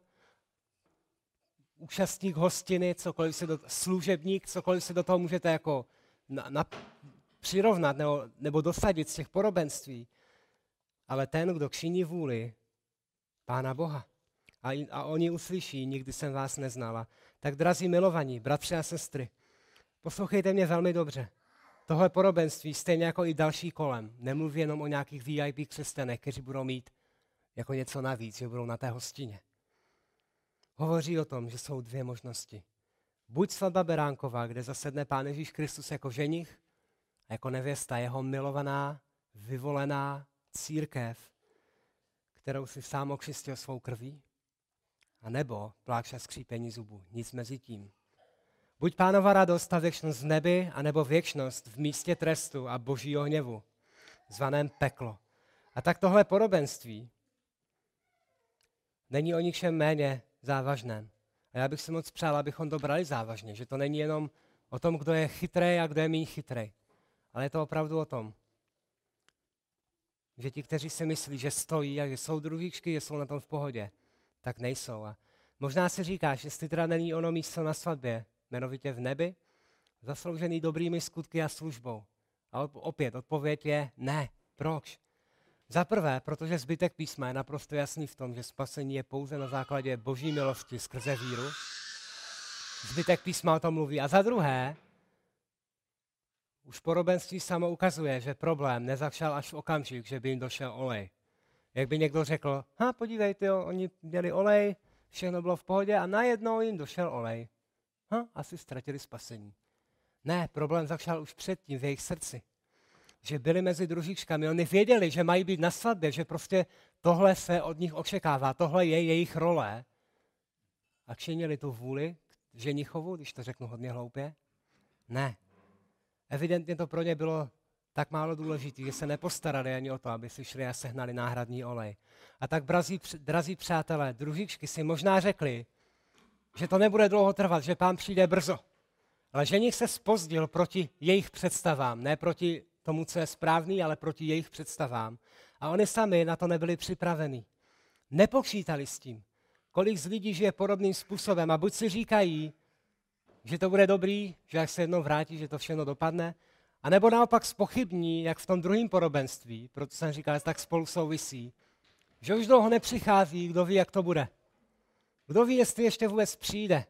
účastník hostiny, cokoliv se služebník, cokoliv se do toho můžete jako přirovnat nebo dosadit z těch podobenství, ale ten, kdo činí vůli Pána Boha. A oni uslyší, nikdy jsem vás neznala. Tak drazí milovaní, bratři a sestry, poslouchejte mě velmi dobře. Tohle podobenství, stejně jako i další kolem, nemluví jenom o nějakých VIP křesťanech, kteří budou mít jako něco navíc, že budou na té hostině. Hovoří o tom, že jsou dvě možnosti. Buď svatba beránková, kde zasedne Pán Ježíš Kristus jako ženich a jako nevěsta, jeho milovaná, vyvolená církev, kterou si sám očistil svou krví, a nebo pláč a skřípení zubů, nic mezi tím. Buď Pánova radost a věčnost v nebi, anebo věčnost v místě trestu a Božího hněvu, zvaném peklo. A tak tohle podobenství není o ničem méně závažném. A já bych si moc přál, abychom to brali závažně, že to není jenom o tom, kdo je chytrej a kdo je méně chytrej, ale je to opravdu o tom, že ti, kteří si myslí, že stojí a že jsou družičky, že jsou na tom v pohodě, tak nejsou. A možná si říkáš, jestli teda není ono místo na svatbě, jmenovitě v nebi, zasloužený dobrými skutky a službou. A opět odpověď je ne. Proč? Za prvé, protože zbytek písma je naprosto jasný v tom, že spasení je pouze na základě Boží milosti skrze víru. Zbytek písma o tom mluví. A za druhé, už podobenství samo ukazuje, že problém nezačal až v okamžik, že by jim došel olej. Jak by někdo řekl, podívejte, oni měli olej, všechno bylo v pohodě a najednou jim došel olej. Asi ztratili spasení. Ne, problém začal už předtím v jejich srdci. Že byli mezi družičkami, oni věděli, že mají být na svatbě, že prostě tohle se od nich očekává, tohle je jejich role. A činili tu vůli ženichovu, když to řeknu hodně hloupě? Ne. Evidentně to pro ně bylo tak málo důležité, že se nepostarali ani o to, aby si šli a sehnali náhradní olej. A tak drazí přátelé, družičky si možná řekli, že to nebude dlouho trvat, že Pán přijde brzo. Ale ženich se zpozdil proti jejich představám, ne proti tomu, co je správný, ale proti jejich představám. A oni sami na to nebyli připraveni. Nepočítali s tím, kolik z lidí žije podobným způsobem a buď si říkají, že to bude dobrý, že až se jednou vrátí, že to všechno dopadne, a nebo naopak zpochybní, jak v tom druhém podobenství, proto jsem říkal, že tak spolu souvisí, Že už dlouho nepřichází, kdo ví, jak to bude. Kdo ví, jestli ještě vůbec přijde,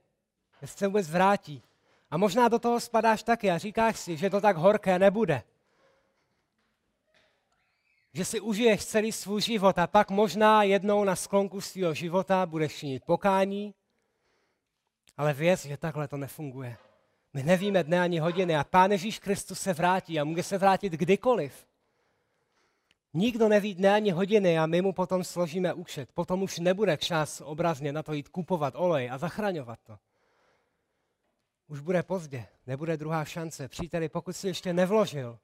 jestli se vůbec vrátí. A možná do toho spadáš taky a říkáš si, že to tak horké nebude. Že si užiješ celý svůj život a pak možná jednou na sklonku svého života budeš činit pokání, ale věz, že takhle to nefunguje. My nevíme dne ani hodiny a Pán Ježíš Kristus se vrátí a může se vrátit kdykoliv. Nikdo neví dne ani hodiny a my mu potom složíme účet. Potom už nebude čas obrazně na to jít kupovat olej a zachraňovat to. Už bude pozdě, nebude druhá šance. Příteli, pokud si ještě nevložil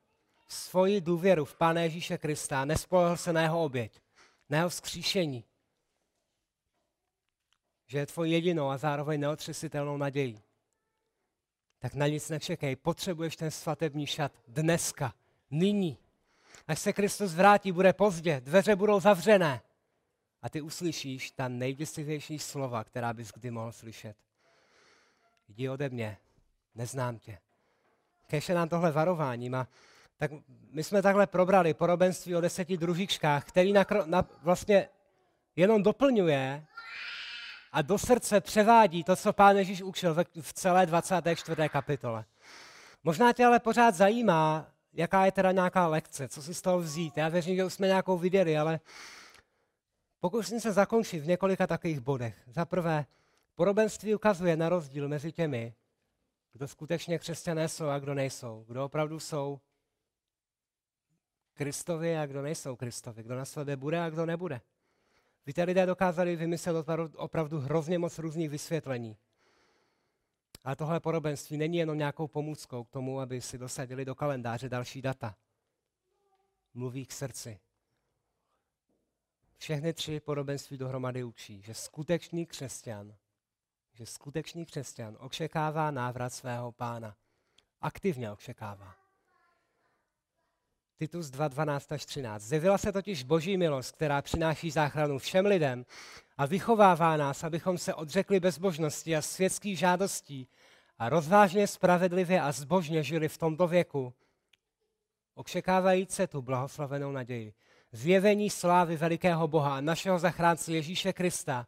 svoji důvěru v Pána Ježíše Krista, nespolehl se na jeho oběť, na jeho vzkříšení, že je tvojí jedinou a zároveň neotřesitelnou nadějí, tak na nic nečekej. Potřebuješ ten svatební šat dneska, nyní. Až se Kristus vrátí, bude pozdě, dveře budou zavřené a ty uslyšíš ta nejděsivější slova, která bys kdy mohl slyšet. Jdi ode mě, neznám tě. Kéž je nám tohle varování. Tak my jsme takhle probrali podobenství o 10 družičkách, který vlastně jenom doplňuje a do srdce převádí to, co Pán Ježíš učil v celé 24. kapitole. Možná tě ale pořád zajímá, jaká je teda nějaká lekce, co si z toho vzít. Já věřím, že už jsme nějakou viděli, ale pokusím se zakončit v několika takových bodech. Za prvé, podobenství ukazuje na rozdíl mezi těmi, kdo skutečně křesťané jsou a kdo nejsou, kdo opravdu jsou Kristovi a kdo nejsou Kristovi, kdo na sebe bude a kdo nebude. Víte, lidé dokázali vymyslet opravdu hrozně moc různých vysvětlení. A tohle podobenství není jenom nějakou pomůckou k tomu, aby si dosadili do kalendáře další data. Mluví k srdci. Všechny tři podobenství dohromady učí, že skutečný křesťan očekává návrat svého Pána. Aktivně očekává. Titus 2, 12 až 13. Zjevila se totiž Boží milost, která přináší záchranu všem lidem a vychovává nás, abychom se odřekli bezbožnosti a světských žádostí a rozvážně, spravedlivě a zbožně žili v tomto věku, očekávajíce tu blahoslavenou naději. Zjevení slávy velikého Boha a našeho zachránce Ježíše Krista,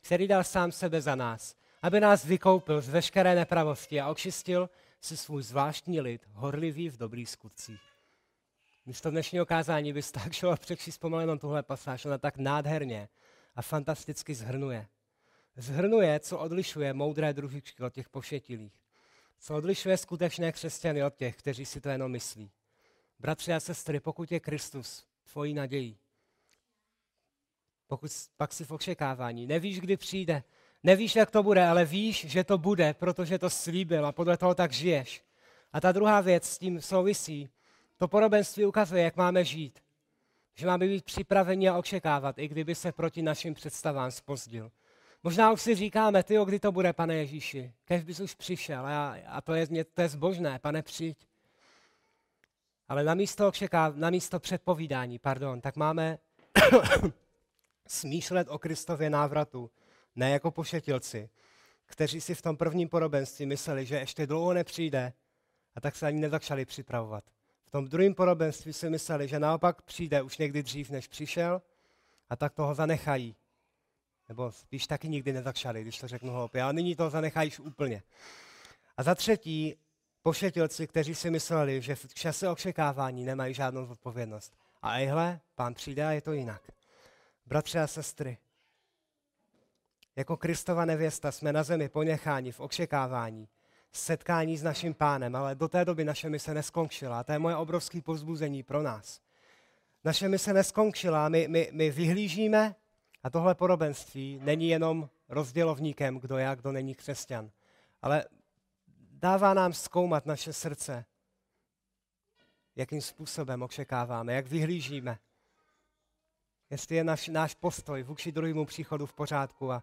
který dal sám sebe za nás, aby nás vykoupil z veškeré nepravosti a očistil si svůj zvláštní lid, horlivý v dobrých skutcích. Místo dnešního kázání bys tak šel a přečíst pomalu jenom tuhle pasáž, ona tak nádherně a fantasticky zhrnuje. Zhrnuje, co odlišuje moudré družičky od těch pošetilých. Co odlišuje skutečné křesťany od těch, kteří si to jenom myslí. Bratři a sestry, pokud je Kristus tvojí nadějí, pokud pak si v očekávání, nevíš, kdy přijde, nevíš, jak to bude, ale víš, že to bude, protože to slíbil a podle toho tak žiješ. A ta druhá věc s tím souvisí. To podobenství ukazuje, jak máme žít. Že máme být připraveni a očekávat, i kdyby se proti našim představám zpozdil. Možná už si říkáme, tyjo, kdy to bude, Pane Ježíši? Kéž bys už přišel a to je zbožné, Pane, přijď. Ale namísto předpovídání, tak máme smýšlet o Kristově návratu, ne jako pošetilci, kteří si v tom prvním podobenství mysleli, že ještě dlouho nepřijde a tak se ani nezačali připravovat. V tom druhém podobenství si mysleli, že naopak přijde už někdy dřív, než přišel, a tak toho zanechají. Nebo spíš taky nikdy nezačali, když to řeknu hloupě, ale nyní toho zanechají úplně. A za třetí, pošetilci, kteří si mysleli, že v čase očekávání nemají žádnou odpovědnost. A ejhle, Pán přijde a je to jinak. Bratři a sestry, jako Kristova nevěsta jsme na zemi ponecháni v očekávání, setkání s naším Pánem, ale do té doby naše mise neskončila. A to je moje obrovské povzbuzení pro nás. Naše mise neskončila, my vyhlížíme a tohle podobenství není jenom rozdělovníkem, kdo je a kdo není křesťan, ale dává nám zkoumat naše srdce, jakým způsobem očekáváme, jak vyhlížíme, jestli je náš postoj vůči druhému příchodu v pořádku a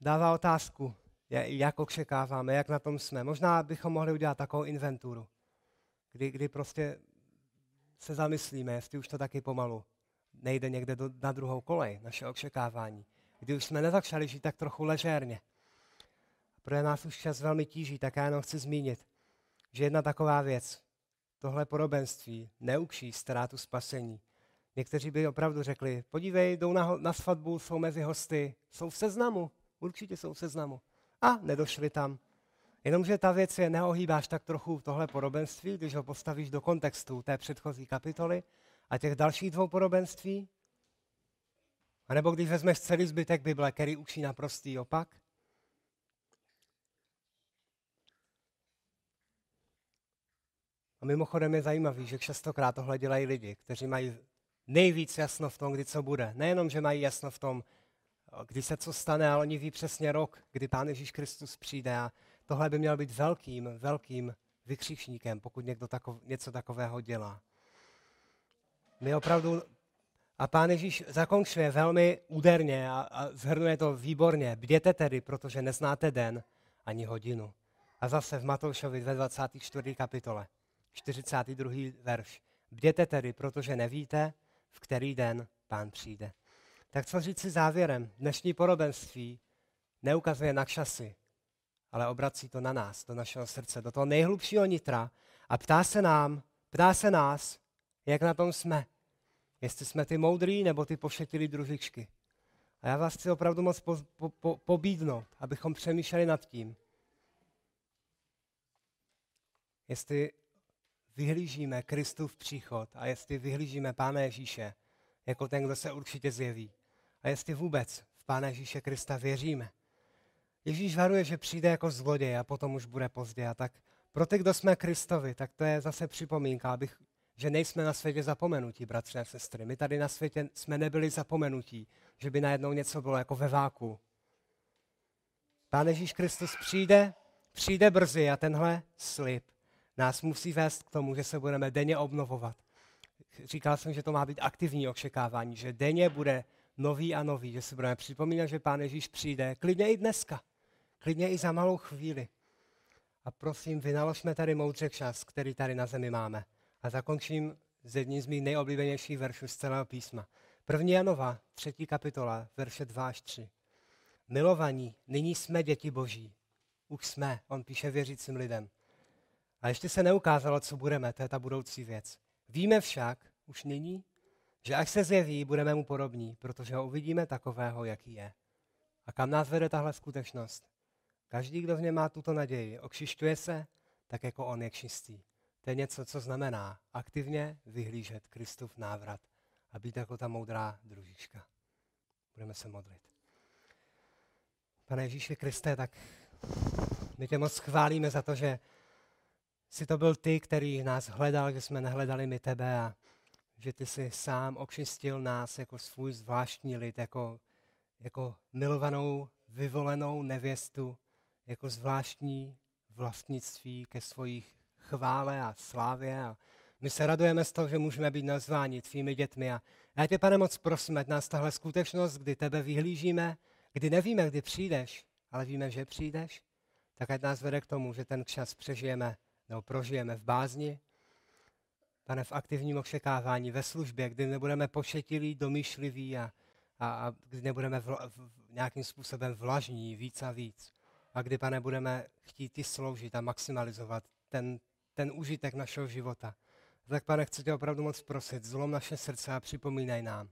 dává otázku, jak očekáváme, jak na tom jsme. Možná bychom mohli udělat takovou inventuru, kdy prostě se zamyslíme, jestli už to taky pomalu nejde někde na druhou kolej, naše očekávání. Kdy už jsme nezačali žít tak trochu ležérně. Protože nás už čas velmi tíží, tak já jenom chci zmínit, že jedna taková věc, tohle podobenství neučí ztrátu spasení. Někteří by opravdu řekli, podívej, jdou na svatbu, jsou mezi hosty, jsou v seznamu, určitě jsou v seznamu. A nedošli tam. Jenomže ta věc je, neohýbáš tak trochu tohle podobenství, když ho postavíš do kontextu té předchozí kapitoly a těch dalších dvou podobenství. A nebo když vezmeš celý zbytek Bible, který učí naprostý opak. A mimochodem je zajímavý, že častokrát tohle dělají lidi, kteří mají nejvíc jasno v tom, kdy co bude. Nejenom, že mají jasno v tom, kdy se co stane, ale oni ví přesně rok, kdy Pán Ježíš Kristus přijde. A tohle by měl být velkým, velkým vykřičníkem, pokud někdo něco takového dělá. My opravdu, a Pán Ježíš zakončuje velmi úderně a shrnuje to výborně. Bděte tedy, protože neznáte den ani hodinu. A zase v Matoušovi ve 24. kapitole, 42. verš. Bděte tedy, protože nevíte, v který den Pán přijde. Tak co říci závěrem? Dnešní podobenství neukazuje na časy, ale obrací to na nás, do našeho srdce, do toho nejhlubšího nitra a ptá se nás, jak na tom jsme. Jestli jsme ty moudrý nebo ty pošetilí družičky. A já vás chci opravdu moc pobídnout, abychom přemýšleli nad tím, jestli vyhlížíme Kristův příchod a jestli vyhlížíme Pána Ježíše jako ten, kdo se určitě zjeví. A jestli vůbec v Pána Ježíše Krista věříme. Ježíš varuje, že přijde jako zloděj a potom už bude pozdě. A tak pro ty, kdo jsme Kristovi, tak to je zase připomínka, že nejsme na světě zapomenutí, bratři a sestry. My tady na světě jsme nebyli zapomenutí, že by najednou něco bylo jako ve váku. Pán Ježíš Kristus přijde brzy a tenhle slib nás musí vést k tomu, že se budeme denně obnovovat. Říkal jsem, že to má být aktivní očekávání, že denně bude nový a nový, že si budeme připomínat, že Pán Ježíš přijde, klidně i dneska, klidně i za malou chvíli. A prosím, vynaložme tady moudře čas, který tady na zemi máme. A zakončím s jedním z mých nejoblíbenějších veršů z celého písma. 1. Janova, 3. kapitola, verše 2 až 3. Milovaní, nyní jsme děti Boží. Už jsme, on píše věřícím lidem. A ještě se neukázalo, co budeme, to je ta budoucí věc. Víme však, už nyní, že až se zjeví, budeme mu podobní, protože ho uvidíme takového, jaký je. A kam nás vede tahle skutečnost? Každý, kdo v něm má tuto naději, okřišťuje se, tak jako on je čistý. To je něco, co znamená aktivně vyhlížet Kristův návrat a být jako ta moudrá družička. Budeme se modlit. Pane Ježíši Kriste, tak my tě moc chválíme za to, že jsi to byl ty, který nás hledal, že jsme nehledali my tebe a že ty jsi sám očistil nás jako svůj zvláštní lid, jako milovanou, vyvolenou nevěstu, jako zvláštní vlastnictví ke svojich chvále a slávě. A my se radujeme z toho, že můžeme být nazváni tvými dětmi. A já tě, Pane, moc prosím, ať nás tahle skutečnost, kdy tebe vyhlížíme, kdy nevíme, kdy přijdeš, ale víme, že přijdeš, tak ať nás vede k tomu, že ten čas přežijeme nebo prožijeme v bázni, Pane, v aktivním očekávání, ve službě, kdy nebudeme pošetilí, domýšliví a kdy nebudeme nějakým způsobem vlažní víc a víc. A kdy, Pane, budeme chtít i sloužit a maximalizovat ten užitek našeho života. Tak, Pane, chci tě opravdu moc prosit, zlom naše srdce a připomínej nám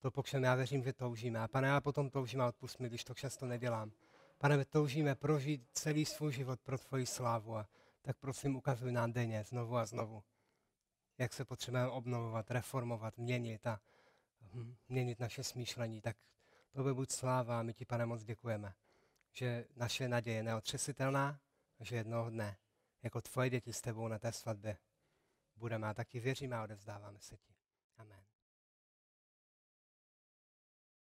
to, po čem já věřím, že toužíme. A Pane, já potom toužím a odpust mi, když to často nedělám. Pane, my toužíme prožít celý svůj život pro tvoji slávu. A tak prosím, ukazuj nám denně, znovu a znovu, jak se potřebujeme obnovovat, reformovat, měnit a měnit naše smýšlení. Tak to by buď sláva a my ti, Pane, moc děkujeme, že naše naděje je neotřesitelná, že jednoho dne jako tvoje děti s tebou na té svatbě budeme a taky věříme a odevzdáváme se ti.